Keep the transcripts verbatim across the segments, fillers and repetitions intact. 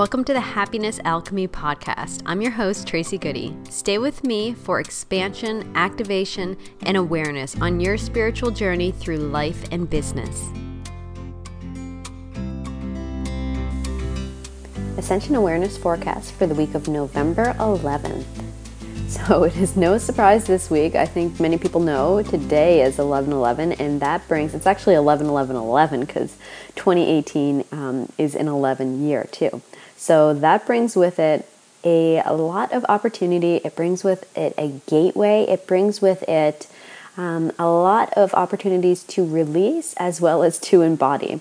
Welcome to the Happiness Alchemy Podcast. I'm your host, Tracy Goody. Stay with me for expansion, activation, and awareness on your spiritual journey through life and business. Ascension Awareness Forecast for the week of November eleventh. So it is no surprise this week. I think many people know today is eleven eleven, and that brings, it's actually eleven eleven eleven because twenty eighteen um, is an eleven year too. So that brings with it a, a lot of opportunity. It brings with it a gateway. It brings with it um, a lot of opportunities to release as well as to embody.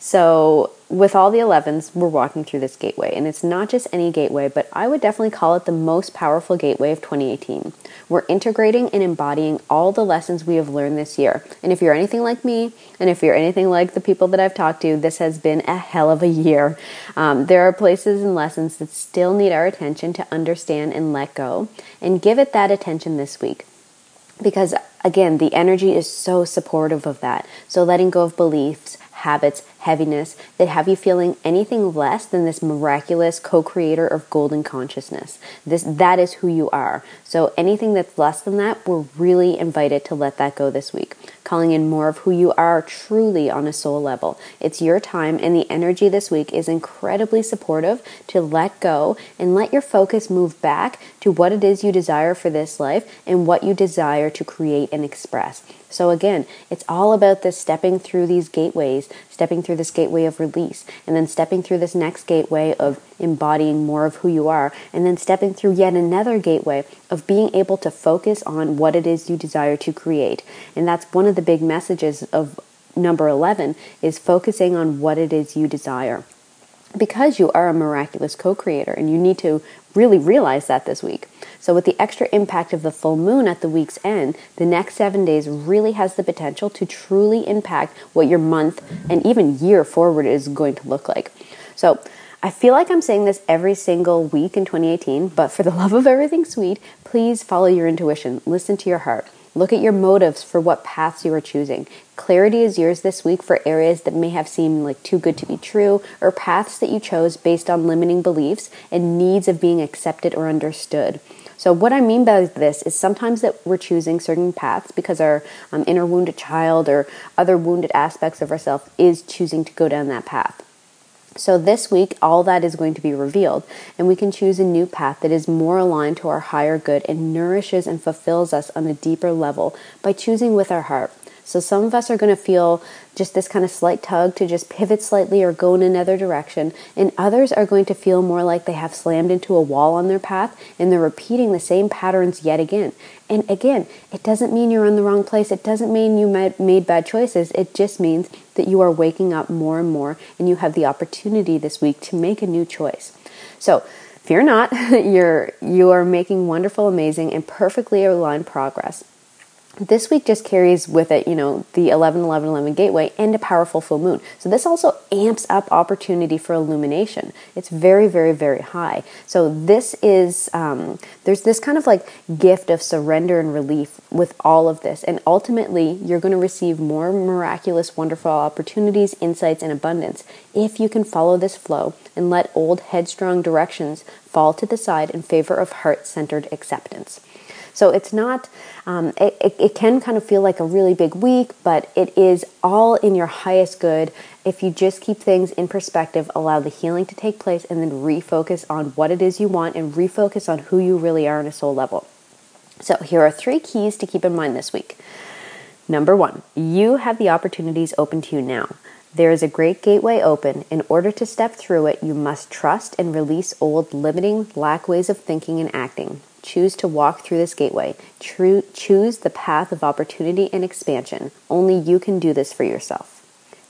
So with all the elevens, we're walking through this gateway, and it's not just any gateway, but I would definitely call it the most powerful gateway of twenty eighteen. We're integrating and embodying all the lessons we have learned this year. And if you're anything like me, and if you're anything like the people that I've talked to, this has been a hell of a year. Um, there are places and lessons that still need our attention to understand and let go, and give it that attention this week. Because again, the energy is so supportive of that. So letting go of beliefs, habits, heaviness that have you feeling anything less than this miraculous co-creator of golden consciousness. This, that is who you are. So anything that's less than that, we're really invited to let that go this week. Calling in more of who you are truly on a soul level. It's your time, and the energy this week is incredibly supportive to let go and let your focus move back to what it is you desire for this life and what you desire to create and express. So again, it's all about this stepping through these gateways, stepping through this gateway of release, and then stepping through this next gateway of embodying more of who you are, and then stepping through yet another gateway of being able to focus on what it is you desire to create. And that's one of the big messages of number eleven, is focusing on what it is you desire. Because you are a miraculous co-creator, and you need to really realize that this week. So with the extra impact of the full moon at the week's end, the next seven days really has the potential to truly impact what your month and even year forward is going to look like. So I feel like I'm saying this every single week in twenty eighteen, but for the love of everything sweet, please follow your intuition. Listen to your heart. Look at your motives for what paths you are choosing. Clarity is yours this week for areas that may have seemed like too good to be true, or paths that you chose based on limiting beliefs and needs of being accepted or understood. So what I mean by this is sometimes that we're choosing certain paths because our um, inner wounded child or other wounded aspects of ourselves is choosing to go down that path. So this week, all that is going to be revealed, and we can choose a new path that is more aligned to our higher good and nourishes and fulfills us on a deeper level by choosing with our heart. So some of us are going to feel just this kind of slight tug to just pivot slightly or go in another direction, and others are going to feel more like they have slammed into a wall on their path and they're repeating the same patterns yet again. And again, it doesn't mean you're in the wrong place. It doesn't mean you made bad choices. It just means that you are waking up more and more, and you have the opportunity this week to make a new choice. So fear not, you're, you are making wonderful, amazing, and perfectly aligned progress. This week just carries with it, you know, the eleven eleven eleven gateway and a powerful full moon. So this also amps up opportunity for illumination. It's very, very, very high. So this is, um, there's this kind of like gift of surrender and relief with all of this. And ultimately, you're going to receive more miraculous, wonderful opportunities, insights, and abundance if you can follow this flow and let old headstrong directions fall to the side in favor of heart-centered acceptance. So it's not, um, it, it can kind of feel like a really big week, but it is all in your highest good. If you just keep things in perspective, allow the healing to take place, and then refocus on what it is you want and refocus on who you really are on a soul level. So here are three keys to keep in mind this week. Number one, you have the opportunities open to you now. There is a great gateway open. In order to step through it, you must trust and release old limiting, lack ways of thinking and acting. Choose to walk through this gateway. True, choose the path of opportunity and expansion. Only you can do this for yourself.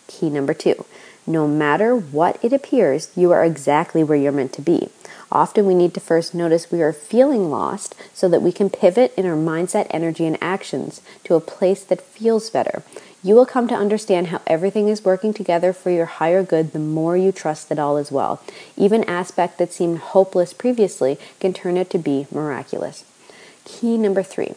Key number two, no matter what it appears, you are exactly where you're meant to be. Often we need to first notice we are feeling lost so that we can pivot in our mindset, energy, and actions to a place that feels better. You will come to understand how everything is working together for your higher good the more you trust it all as well. Even aspect that seemed hopeless previously can turn out to be miraculous. Key number three,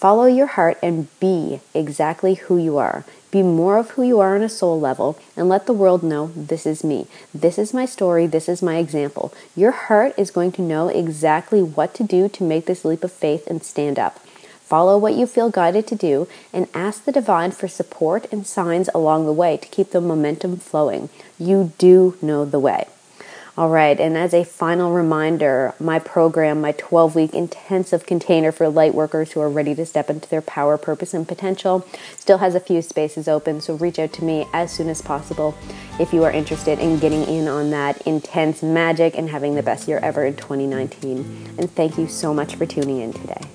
Follow your heart and be exactly who you are. Be more of who you are on a soul level and let the world know, this is me. This is my story. This is my example. Your heart is going to know exactly what to do to make this leap of faith and stand up. Follow what you feel guided to do and ask the divine for support and signs along the way to keep the momentum flowing. You do know the way. All right, and as a final reminder, my program, my twelve-week intensive container for lightworkers who are ready to step into their power, purpose, and potential, still has a few spaces open, so reach out to me as soon as possible if you are interested in getting in on that intense magic and having the best year ever in twenty nineteen. And thank you so much for tuning in today.